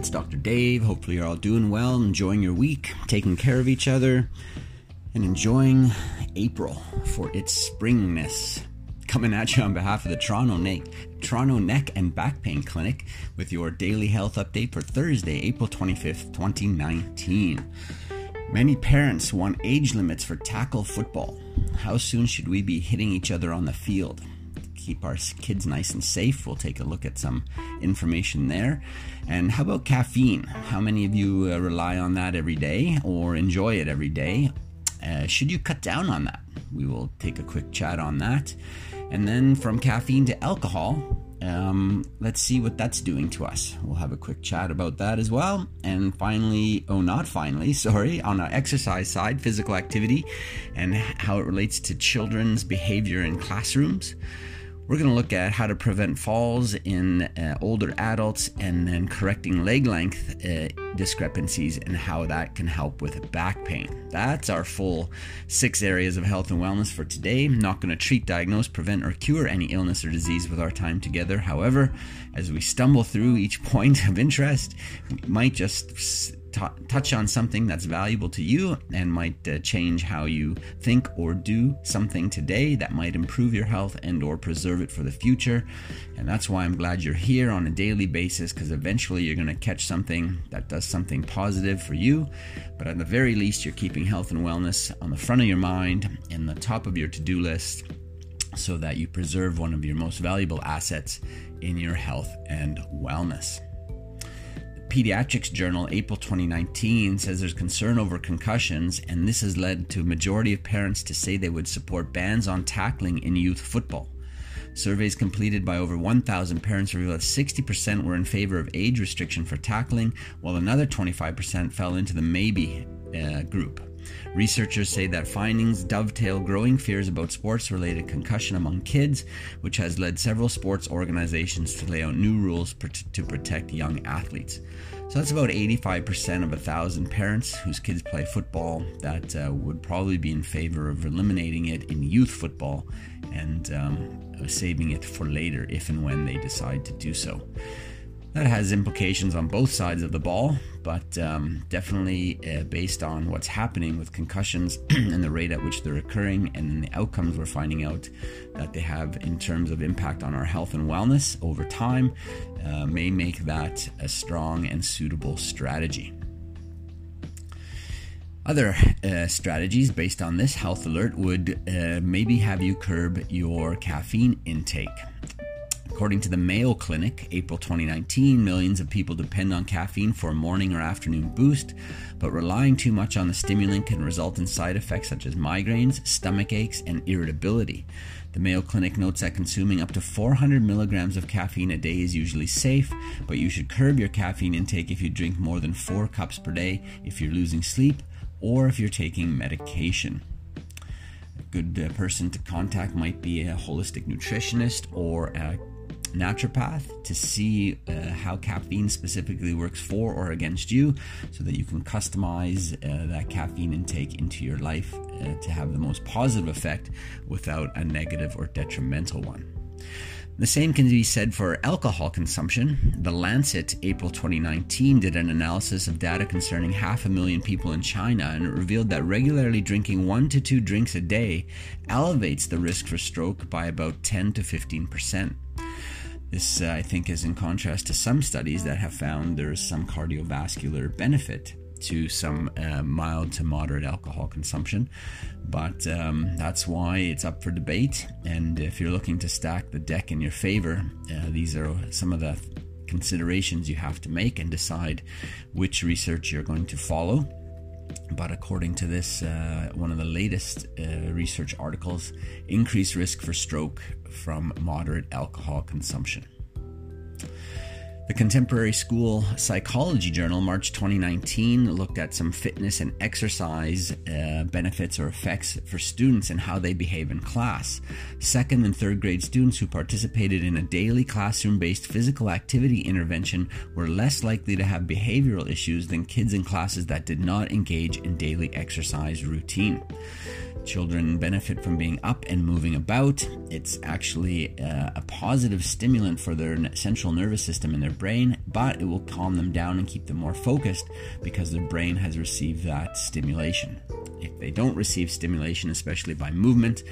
it's Dr. Dave. Hopefully you're all doing well, enjoying your week, taking care of each other, and enjoying April for its springness. Coming at you on behalf of the Toronto Neck and Back Pain Clinic with your daily health update for Thursday, April 25th, 2019. Many parents want age limits for tackle football. How soon should we be hitting each other on the field? Keep our kids nice and safe. We'll take a look at some information there. And how about caffeine? How many of you rely on that every day or enjoy it every day? Should you cut down on that? We will take a quick chat on that. And then from caffeine to alcohol, let's see what that's doing to us. We'll have a quick chat about that as well. And finally, on our exercise side, physical activity and how it relates to children's behavior in classrooms. We're going to look at how to prevent falls in older adults, and then correcting leg length discrepancies and how that can help with back pain. That's our full 6 areas of health and wellness for today. I'm not going to treat, diagnose, prevent, or cure any illness or disease with our time together. However, as we stumble through each point of interest, we might just touch on something that's valuable to you and might change how you think or do something today that might improve your health and or preserve it for the future. And that's why I'm glad you're here on a daily basis, because eventually you're going to catch something that does something positive for you. But at the very least, you're keeping health and wellness on the front of your mind and the top of your to-do list, so that you preserve one of your most valuable assets in your health and wellness. Pediatrics Journal, April 2019, says there's concern over concussions, and this has led to a majority of parents to say they would support bans on tackling in youth football. Surveys completed by over 1,000 parents reveal that 60% were in favor of age restriction for tackling, while another 25% fell into the maybe group. Researchers say that findings dovetail growing fears about sports-related concussion among kids, which has led several sports organizations to lay out new rules to protect young athletes. So that's about 85% of 1,000 parents whose kids play football that would probably be in favor of eliminating it in youth football and saving it for later if and when they decide to do so. That has implications on both sides of the ball, but definitely based on what's happening with concussions and the rate at which they're occurring, and then the outcomes we're finding out that they have in terms of impact on our health and wellness over time, may make that a strong and suitable strategy. Other strategies based on this health alert would maybe have you curb your caffeine intake. According to the Mayo Clinic, April 2019, millions of people depend on caffeine for a morning or afternoon boost, but relying too much on the stimulant can result in side effects such as migraines, stomach aches, and irritability. The Mayo Clinic notes that consuming up to 400 milligrams of caffeine a day is usually safe, but you should curb your caffeine intake if you drink more than 4 cups per day, if you're losing sleep, or if you're taking medication. A good person to contact might be a holistic nutritionist or a naturopath to see how caffeine specifically works for or against you, so that you can customize that caffeine intake into your life to have the most positive effect without a negative or detrimental one. The same can be said for alcohol consumption. The Lancet, April 2019, did an analysis of data concerning 500,000 people in China, and it revealed that regularly drinking 1 to 2 drinks a day elevates the risk for stroke by about 10% to 15%. This, I think, is in contrast to some studies that have found there is some cardiovascular benefit to some mild to moderate alcohol consumption. But that's why it's up for debate. And if you're looking to stack the deck in your favor, these are some of the considerations you have to make and decide which research you're going to follow. But according to this, one of the latest research articles, increased risk for stroke from moderate alcohol consumption. The Contemporary School Psychology Journal, March 2019, looked at some fitness and exercise benefits or effects for students and how they behave in class. 2nd and 3rd grade students who participated in a daily classroom-based physical activity intervention were less likely to have behavioral issues than kids in classes that did not engage in daily exercise routine. Children benefit from being up and moving about. It's actually a positive stimulant for their central nervous system in their brain, but it will calm them down and keep them more focused because their brain has received that stimulation. If they don't receive stimulation, especially by movement,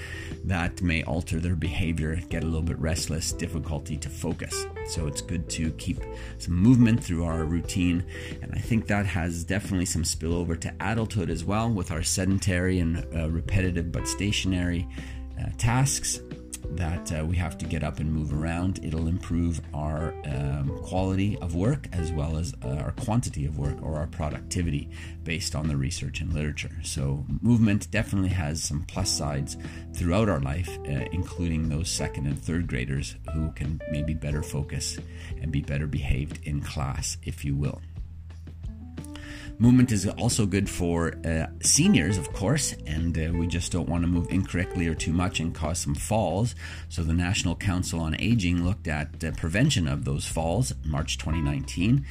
that may alter their behavior, get a little bit restless, difficulty to focus. So it's good to keep some movement through our routine. And I think that has definitely some spillover to adulthood as well, with our sedentary and repetitive but stationary tasks that we have to get up and move around. It'll improve our quality of work as well as our quantity of work, or our productivity, based on the research and literature. So movement definitely has some plus sides throughout our life, including those second and third graders who can maybe better focus and be better behaved in class, if you will. Movement is also good for seniors, of course, and we just don't want to move incorrectly or too much and cause some falls. So the National Council on Aging looked at prevention of those falls in March 2019,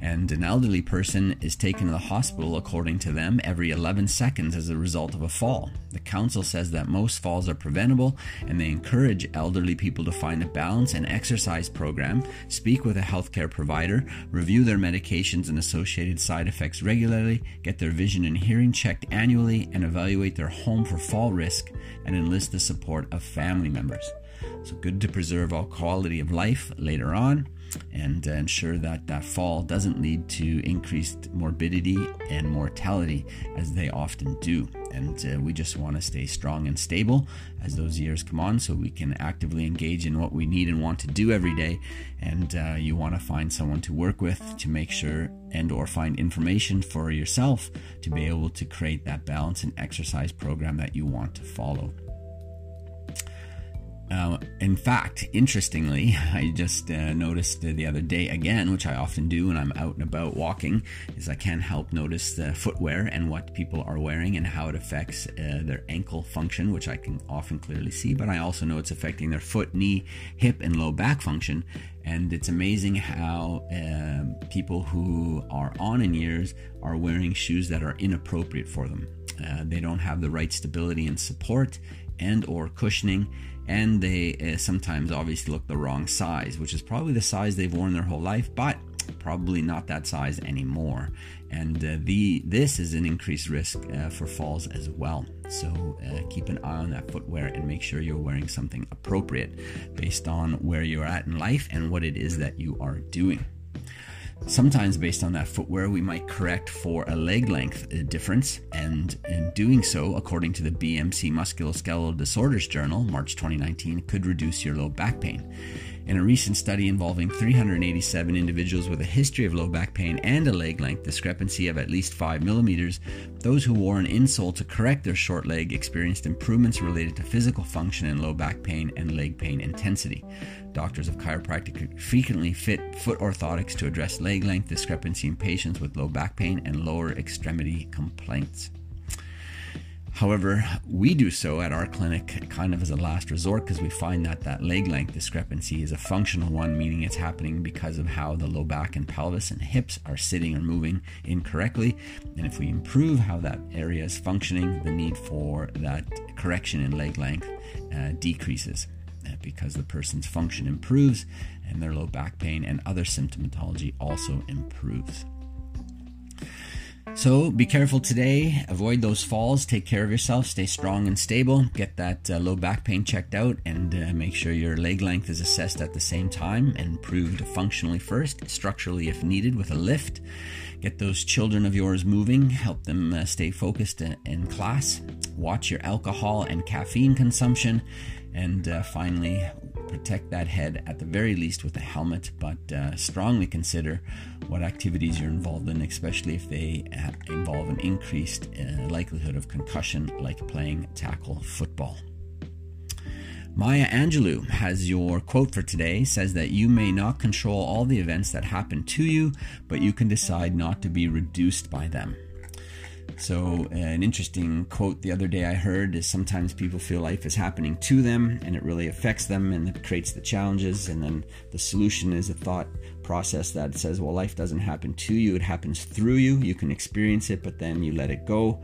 and an elderly person is taken to the hospital, according to them, every 11 seconds as a result of a fall. The council says that most falls are preventable, and they encourage elderly people to find a balance and exercise program, speak with a healthcare provider, review their medications and associated side effects regularly, get their vision and hearing checked annually, and evaluate their home for fall risk, and enlist the support of family members. So good to preserve our quality of life later on and ensure that that fall doesn't lead to increased morbidity and mortality, as they often do. And we just want to stay strong and stable as those years come on, so we can actively engage in what we need and want to do every day. And you want to find someone to work with to make sure, and or find information for yourself to be able to create that balance and exercise program that you want to follow. In fact, interestingly, I just noticed the other day again, which I often do when I'm out and about walking, is I can't help notice the footwear and what people are wearing and how it affects their ankle function, which I can often clearly see, but I also know it's affecting their foot, knee, hip, and low back function. And it's amazing how people who are on in years are wearing shoes that are inappropriate for them. They don't have the right stability and support and or cushioning, and they sometimes obviously look the wrong size, which is probably the size they've worn their whole life, but probably not that size anymore. And this is an increased risk for falls as well. So keep an eye on that footwear and make sure you're wearing something appropriate based on where you're at in life and what it is that you are doing. Sometimes based on that footwear, we might correct for a leg length difference, and in doing so, according to the BMC Musculoskeletal Disorders Journal, March 2019, could reduce your low back pain. In a recent study involving 387 individuals with a history of low back pain and a leg length discrepancy of at least 5 millimeters, those who wore an insole to correct their short leg experienced improvements related to physical function in low back pain and leg pain intensity. Doctors of chiropractic frequently fit foot orthotics to address leg length discrepancy in patients with low back pain and lower extremity complaints. However, we do so at our clinic kind of as a last resort, because we find that that leg length discrepancy is a functional one, meaning it's happening because of how the low back and pelvis and hips are sitting or moving incorrectly. And if we improve how that area is functioning, the need for that correction in leg length decreases, because the person's function improves and their low back pain and other symptomatology also improves. So be careful today, avoid those falls, take care of yourself, stay strong and stable, get that low back pain checked out, and make sure your leg length is assessed at the same time and improved functionally first, structurally if needed with a lift. Get those children of yours moving, help them stay focused in class, watch your alcohol and caffeine consumption, and finally, protect that head at the very least with a helmet, but strongly consider what activities you're involved in, especially if they involve an increased likelihood of concussion, like playing tackle football. Maya Angelou has your quote for today, says that you may not control all the events that happen to you, but you can decide not to be reduced by them. So an interesting quote the other day I heard is, sometimes people feel life is happening to them and it really affects them and it creates the challenges, and then the solution is a thought process that says, well, life doesn't happen to you, it happens through you. You can experience it, but then you let it go.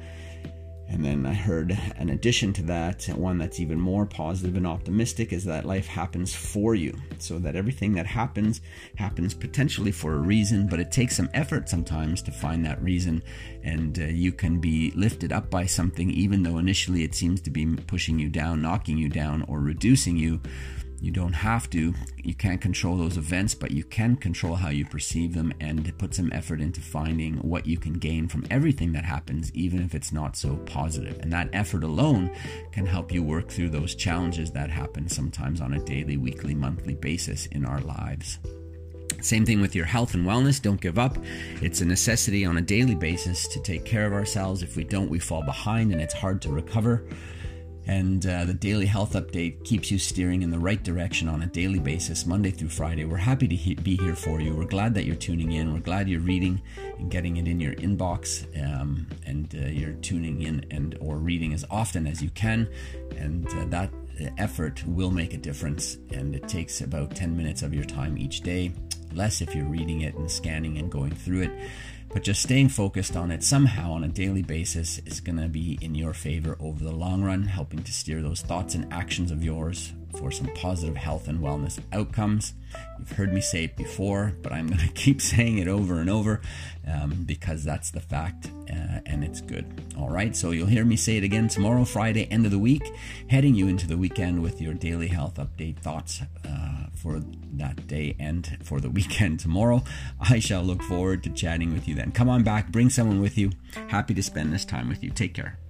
And then I heard an addition to that, one that's even more positive and optimistic, is that life happens for you. So that everything that happens potentially for a reason, but it takes some effort sometimes to find that reason. And you can be lifted up by something, even though initially it seems to be pushing you down, knocking you down, or reducing you. You don't have to. You can't control those events, but you can control how you perceive them, and put some effort into finding what you can gain from everything that happens, even if it's not so positive. And that effort alone can help you work through those challenges that happen sometimes on a daily, weekly, monthly basis in our lives. Same thing with your health and wellness. Don't give up. It's a necessity on a daily basis to take care of ourselves. If we don't, we fall behind, and it's hard to recover. And the daily health update keeps you steering in the right direction on a daily basis, Monday through Friday. We're happy to be here for you. We're glad that you're tuning in. We're glad you're reading and getting it in your inbox, and you're tuning in and or reading as often as you can. And that effort will make a difference. And it takes about 10 minutes of your time each day, less if you're reading it and scanning and going through it. But just staying focused on it somehow on a daily basis is going to be in your favor over the long run, helping to steer those thoughts and actions of yours for some positive health and wellness outcomes. You've heard me say it before, but I'm going to keep saying it over and over because that's the fact, and it's good. All right, so you'll hear me say it again tomorrow, Friday, end of the week, heading you into the weekend with your daily health update thoughts for that day and for the weekend tomorrow. I shall look forward to chatting with you then. Come on back, bring someone with you. Happy to spend this time with you. Take care.